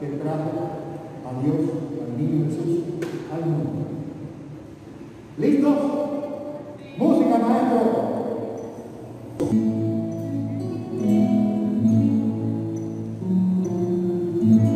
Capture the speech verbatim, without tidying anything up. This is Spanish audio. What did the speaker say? que trajo a Dios, al niño Jesús, al mundo. ¿Listos? Música, maestro.